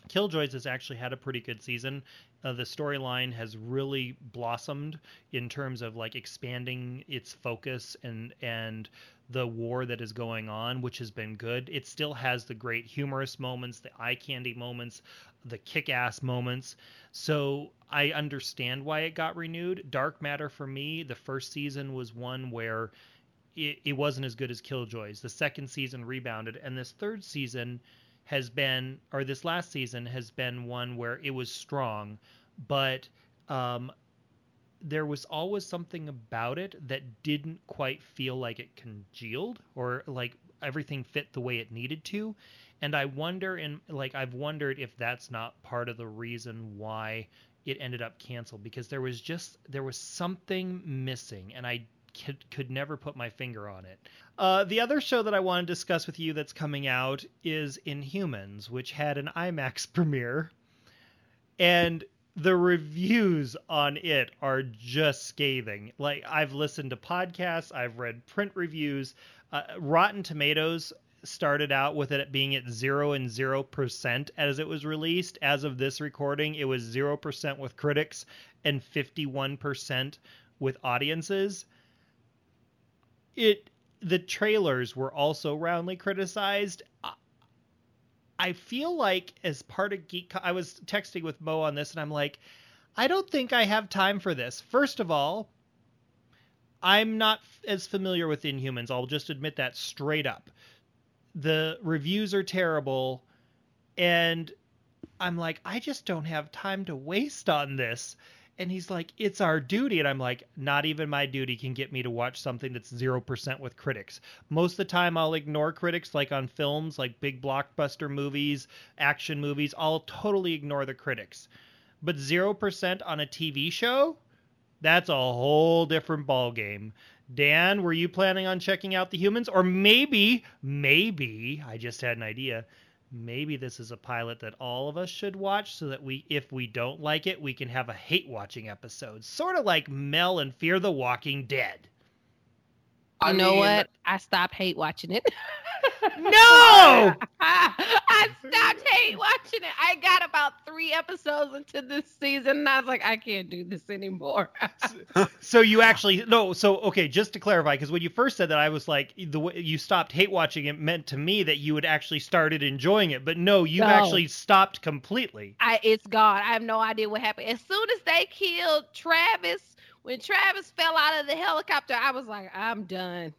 Killjoys has actually had a pretty good season. Uh, the storyline has really blossomed in terms of like expanding its focus and and the war that is going on, which has been good. It still has the great humorous moments, the eye candy moments, the kick-ass moments. So I understand why it got renewed. Dark Matter for me, the first season was one where it, it wasn't as good as Killjoys. The second season rebounded, and this third season has been, or this last season has been one where it was strong, but um, there was always something about it that didn't quite feel like it congealed or like everything fit the way it needed to. And I wonder, and like, I've wondered if that's not part of the reason why it ended up canceled, because there was just, there was something missing, and I Could, could never put my finger on it. Uh, the other show that I want to discuss with you that's coming out is Inhumans, which had an IMAX premiere. And the reviews on it are just scathing. Like, I've listened to podcasts, I've read print reviews. Uh, Rotten Tomatoes started out with it being at zero and zero percent as it was released. As of this recording, it was zero percent with critics and fifty-one percent with audiences. It the trailers were also roundly criticized. I feel like as part of Geek... I was texting with Mo on this, and I'm like, I don't think I have time for this. First of all, I'm not as familiar with Inhumans. I'll just admit that straight up. The reviews are terrible, and I'm like, I just don't have time to waste on this. And he's like, it's our duty. And I'm like, not even my duty can get me to watch something that's zero percent with critics. Most of the time I'll ignore critics, like on films, like big blockbuster movies, action movies. I'll totally ignore the critics. But zero percent on a T V show? That's a whole different ballgame. Dan, were you planning on checking out The Humans? Or maybe, maybe, I just had an idea, maybe this is a pilot that all of us should watch so that we, if we don't like it, we can have a hate-watching episode. Sort of like Mel and Fear the Walking Dead. You I know mean, what? I stopped hate-watching it. No! I stopped hate-watching it. I got about three episodes into this season, and I was like, I can't do this anymore. so, so you actually... No, so, okay, just to clarify, because when you first said that, I was like, the way you stopped hate-watching it meant to me that you had actually started enjoying it. But no, you no. actually stopped completely. I, it's gone. I have no idea what happened. As soon as they killed Travis... When Travis fell out of the helicopter, I was like, I'm done.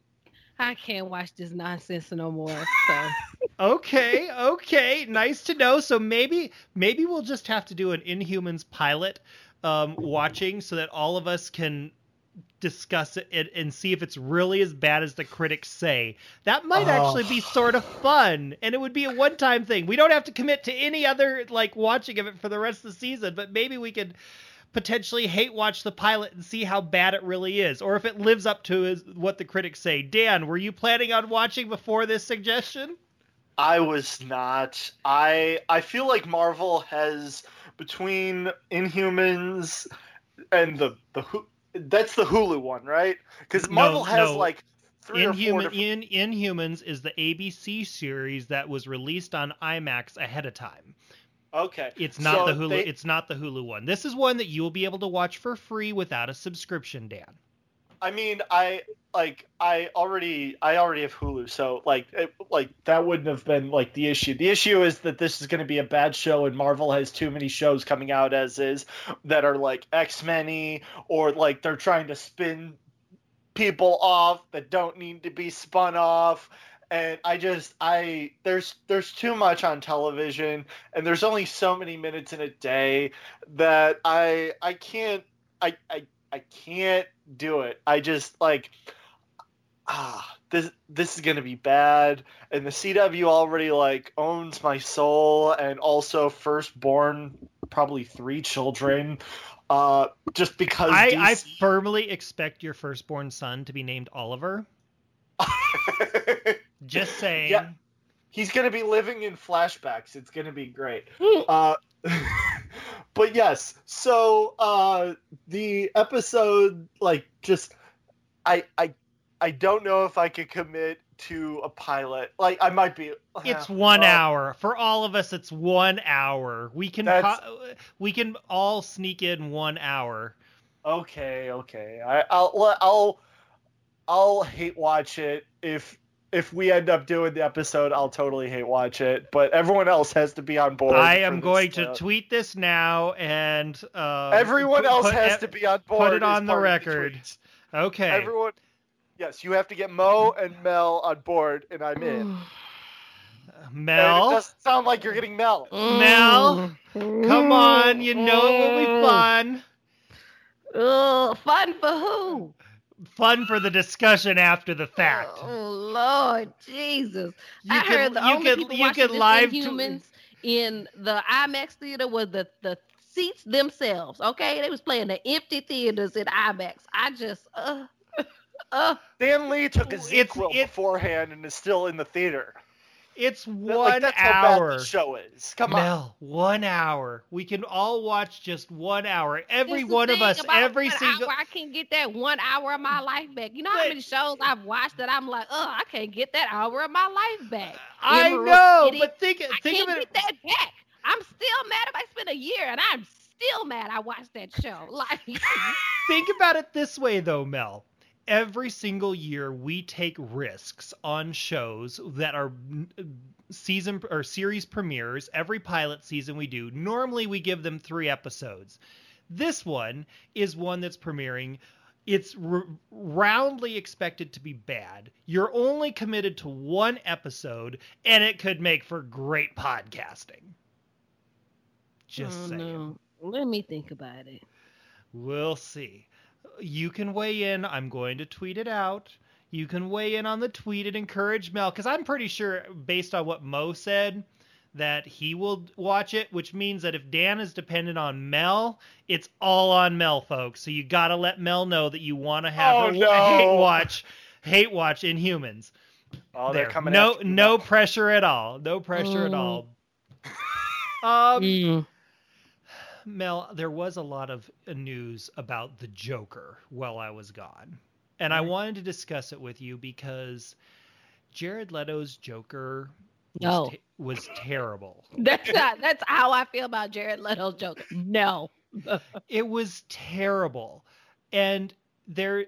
I can't watch this nonsense no more. So. okay, okay. Nice to know. So maybe maybe we'll just have to do an Inhumans pilot um, watching so that all of us can discuss it and, and see if it's really as bad as the critics say. That might oh. actually be sort of fun, and it would be a one-time thing. We don't have to commit to any other like watching of it for the rest of the season, but maybe we could... potentially hate watch the pilot and see how bad it really is, or if it lives up to is what the critics say. Dan, were you planning on watching before this suggestion? I was not. I I feel like Marvel has, between Inhumans and the the that's the Hulu one, right? Because Marvel no, has no. like three Inhum- or four different... In Inhumans is the A B C series that was released on IMAX ahead of time. Okay. It's not so the Hulu they... it's not the Hulu one. This is one that you'll be able to watch for free without a subscription, Dan. I mean, I like I already I already have Hulu, so like it, like that wouldn't have been like the issue. The issue is that this is going to be a bad show, and Marvel has too many shows coming out as is that are like X-Men-y, or like they're trying to spin people off that don't need to be spun off. And I just, I, there's, there's too much on television, and there's only so many minutes in a day that I, I can't, I, I, I can't do it. I just like, ah, this, this is going to be bad. And the C W already like owns my soul, and also firstborn, probably three children. Uh, just because I, D C... I firmly expect your firstborn son to be named Oliver. Just saying. Yeah. He's going to be living in flashbacks. It's going to be great. Uh, but yes, so uh, the episode, like, just, I, I, I don't know if I could commit to a pilot. Like, I might be. It's uh, one well, hour. For all of us, it's one hour. We can, po- we can all sneak in one hour. Okay. Okay. I, I'll, I'll, I'll hate watch it. If, If we end up doing the episode, I'll totally hate watch it. But everyone else has to be on board. I am going to tweet this now, and uh, everyone else has to be on board. Put it on the record. Okay. Everyone, yes, you have to get Mo and Mel on board, and I'm in. Mel, and it doesn't sound like you're getting Mel. Mel, come on, you know it will be fun. Oh, fun for who? Fun for the discussion after the fact. Oh, Lord Jesus. You I could, heard the you only could, people you watching could live Inhumans to... in the IMAX theater was the, the seats themselves, okay? They was playing the empty theaters in IMAX. I just, uh, uh. Dan Lee took a Z-Quil beforehand and is still in the theater. It's one like, that's hour. How bad the show is. Come on. Mel, one hour. We can all watch just one hour. Every one of us, every single hour, I can't get that one hour of my life back. You know but... how many shows I've watched that I'm like, oh, I can't get that hour of my life back. I Emerald know, City, but think, I think can't of it. Get that back. I'm still mad if I spent a year, and I'm still mad I watched that show. Like, think about it this way, though, Mel. every single year we take risks on shows that are season or series premieres. Every pilot season we do, normally we give them three episodes. This one is one that's premiering. It's r- roundly expected to be bad. You're only committed to one episode, and it could make for great podcasting. Just oh, saying. No. Let me think about it. We'll see. You can weigh in. I'm going to tweet it out. You can weigh in on the tweet and encourage Mel, because I'm pretty sure, based on what Mo said, that he will watch it, which means that if Dan is dependent on Mel, it's all on Mel, folks. So you gotta let Mel know that you want to have oh, a, no. a hate watch, hate watch Inhumans. Oh, there. They're coming. No, after no pressure at all. No pressure mm. at all. Um, mm. Mel, there was a lot of news about the Joker while I was gone, and right. I wanted to discuss it with you because Jared Leto's Joker. No, was, te- was terrible. That's not, that's how I feel about Jared Leto's Joker. No, it was terrible, and there,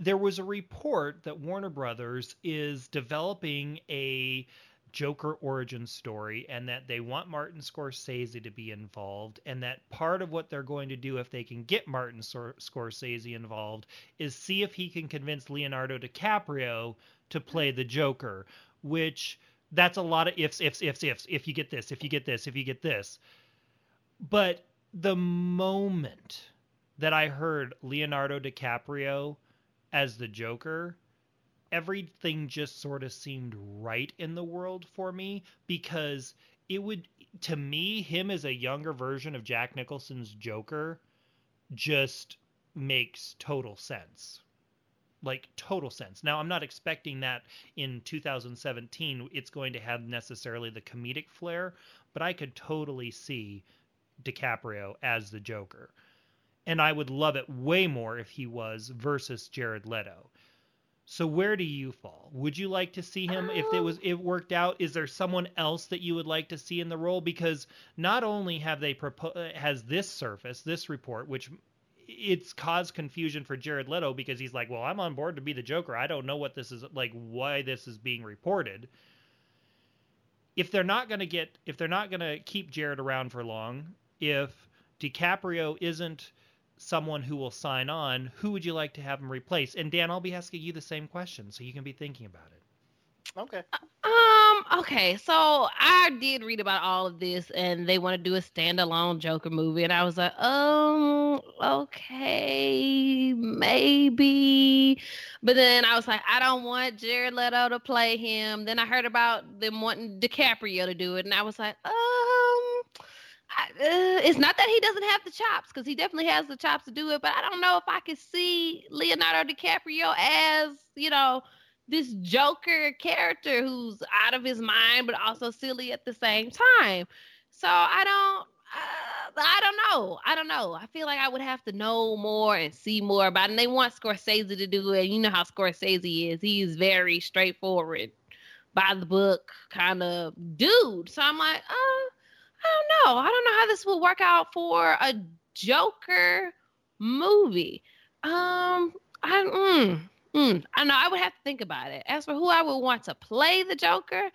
there was a report that Warner Brothers is developing a Joker origin story, and that they want Martin Scorsese to be involved, and that part of what they're going to do if they can get Martin Sor- Scorsese involved is see if he can convince Leonardo DiCaprio to play the Joker, which. That's a lot of ifs, ifs, ifs, ifs, if you get this, if you get this, if you get this. But the moment that I heard Leonardo DiCaprio as the Joker, everything just sort of seemed right in the world for me, because it would, to me, him as a younger version of Jack Nicholson's Joker just makes total sense. Like, total sense. Now, I'm not expecting that in two thousand seventeen it's going to have necessarily the comedic flair, but I could totally see DiCaprio as the Joker. And I would love it way more if he was versus Jared Leto. So where do you fall? Would you like to see him if it was it worked out? Is there someone else that you would like to see in the role? Because not only have they propo- has this surface, this report, which... it's caused confusion for Jared Leto because he's like, well, I'm on board to be the Joker. I don't know what this is like, why this is being reported. If they're not going to get, if they're not going to keep Jared around for long, if DiCaprio isn't someone who will sign on, who would you like to have him replace? And Dan, I'll be asking you the same question so you can be thinking about it. Okay. Um, okay. So I did read about all of this, and they want to do a standalone Joker movie. And I was like, um, okay, maybe. But then I was like, I don't want Jared Leto to play him. Then I heard about them wanting DiCaprio to do it, and I was like, um, I, uh, it's not that he doesn't have the chops, because he definitely has the chops to do it, but I don't know if I could see Leonardo DiCaprio as, you know, this Joker character who's out of his mind but also silly at the same time. So I don't Uh, I don't know. I don't know. I feel like I would have to know more and see more about it. And they want Scorsese to do it. You know how Scorsese is. He's very straightforward, by the book kind of dude. So I'm like, uh, I don't know. I don't know how this will work out for a Joker movie. Um, I, mm, mm, I know. I would have to think about it. As for who I would want to play the Joker,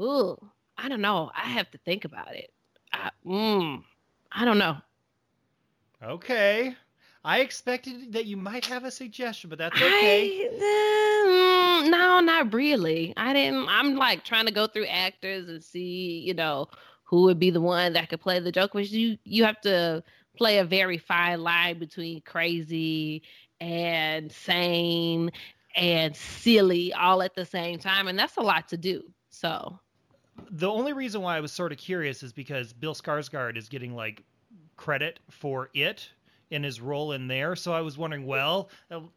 ooh, I don't know. I have to think about it. I, mm, I don't know. Okay. I expected that you might have a suggestion, but that's okay. I, uh, no, not really. I didn't. I'm like trying to go through actors and see, you know, who would be the one that could play the Joker. Which you, you have to play a very fine line between crazy and sane and silly all at the same time. And that's a lot to do. So... the only reason why I was sort of curious is because Bill Skarsgård is getting, like, credit for it in his role in there. So I was wondering, well,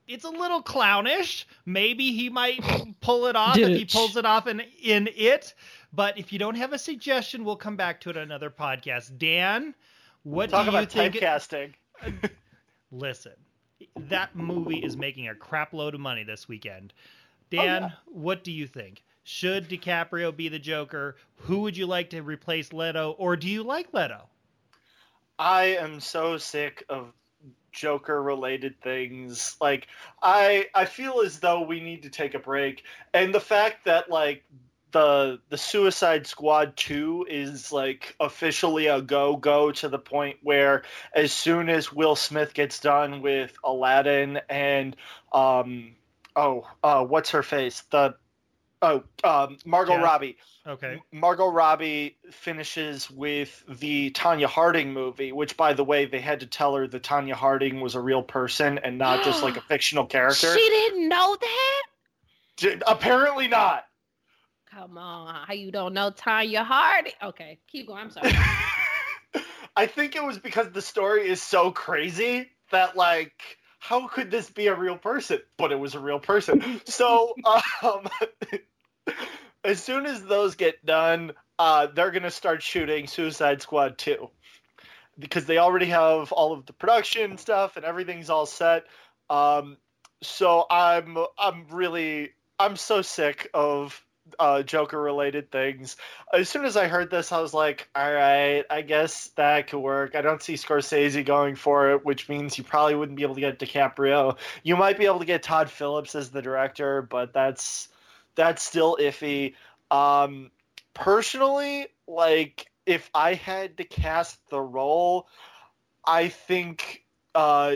it's a little clownish. Maybe he might pull it off Ditch. if he pulls it off in, in it. But if you don't have a suggestion, we'll come back to it on another podcast. Dan, what Talk do you think? Talk about typecasting. It... Listen, that movie is making a crap load of money this weekend. Dan, oh, yeah. What do you think? Should DiCaprio be the Joker? Who would you like to replace Leto? Or do you like Leto? I am so sick of Joker-related things. Like, I I feel as though we need to take a break. And the fact that, like, the the Suicide Squad two is, like, officially a go-go to the point where as soon as Will Smith gets done with Aladdin and, um, oh, uh, what's her face? The... Oh, um, Margot yeah. Robbie. Okay. Margot Robbie finishes with the Tanya Harding movie, which, by the way, they had to tell her that Tanya Harding was a real person and not just like a fictional character. She didn't know that? D- apparently not. Come on. How you don't know Tanya Harding? Okay, keep going. I'm sorry. I think it was because the story is so crazy that, like, how could this be a real person? But it was a real person. So, um... as soon as those get done, uh, they're going to start shooting Suicide Squad two. Because they already have all of the production stuff and everything's all set. Um, so I'm I'm really... I'm so sick of uh, Joker-related things. As soon as I heard this, I was like, alright, I guess that could work. I don't see Scorsese going for it, which means you probably wouldn't be able to get DiCaprio. You might be able to get Todd Phillips as the director, but that's... That's still iffy. Um, personally, like, if I had to cast the role, I think uh,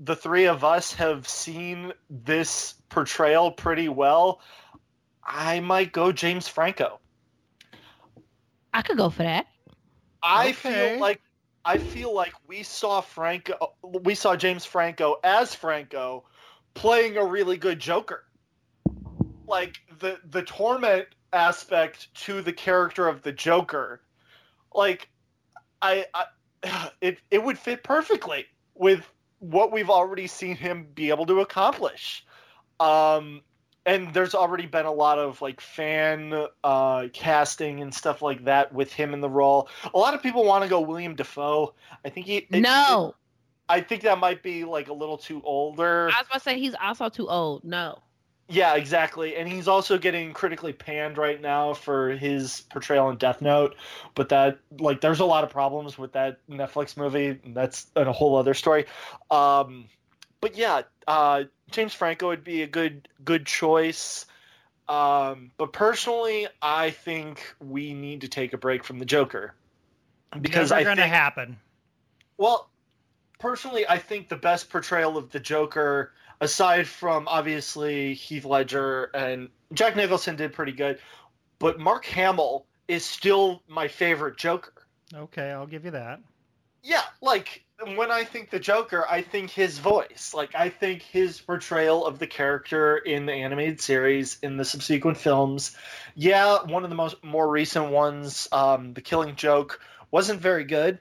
the three of us have seen this portrayal pretty well. I might go James Franco. I could go for that. I okay. feel like I feel like we saw Franco, we saw James Franco as Franco playing a really good Joker. Like, the, the torment aspect to the character of the Joker, like, I, I it it would fit perfectly with what we've already seen him be able to accomplish. Um, and there's already been a lot of, like, fan uh, casting and stuff like that with him in the role. A lot of people want to go William Dafoe. I think he... It, no! It, I think that might be, like, a little too older. I was about to say, he's also too old. No. Yeah, exactly. And he's also getting critically panned right now for his portrayal in Death Note. But that, like, there's a lot of problems with that Netflix movie. And that's a whole other story. Um, but yeah, uh, James Franco would be a good, good choice. Um, but personally, I think we need to take a break from the Joker. Because it's going to happen. Well, personally, I think the best portrayal of the Joker, aside from, obviously, Heath Ledger and Jack Nicholson did pretty good, but Mark Hamill is still my favorite Joker. Okay, I'll give you that. Yeah, like, when I think the Joker, I think his voice. Like, I think his portrayal of the character in the animated series, in the subsequent films. Yeah, one of the most more recent ones, um, The Killing Joke, wasn't very good,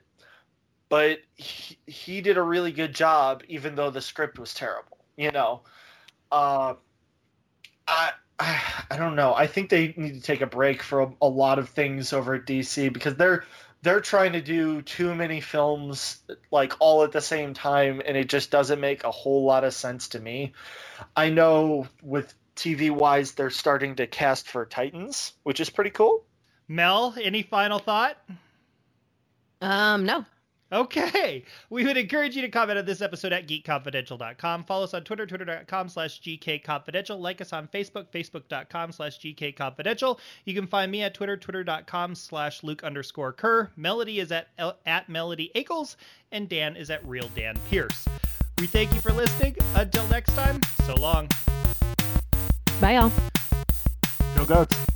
but he, he did a really good job, even though the script was terrible. You know, uh, I I don't know. I think they need to take a break from a lot of things over at D C because they're they're trying to do too many films like all at the same time, and it just doesn't make a whole lot of sense to me. I know with T V wise, they're starting to cast for Titans, which is pretty cool. Mel, any final thought? Um, no. Okay, we would encourage you to comment on this episode at geek confidential dot com. Follow us on Twitter, twitter dot com slash G K confidential. Like us on Facebook, facebook dot com slash G K confidential. You can find me at Twitter, twitter dot com slash Luke underscore Kerr. Melody is at, at Melody Ackles, and Dan is at Real Dan Pierce. We thank you for listening. Until next time, so long. Bye, y'all. Go Goats.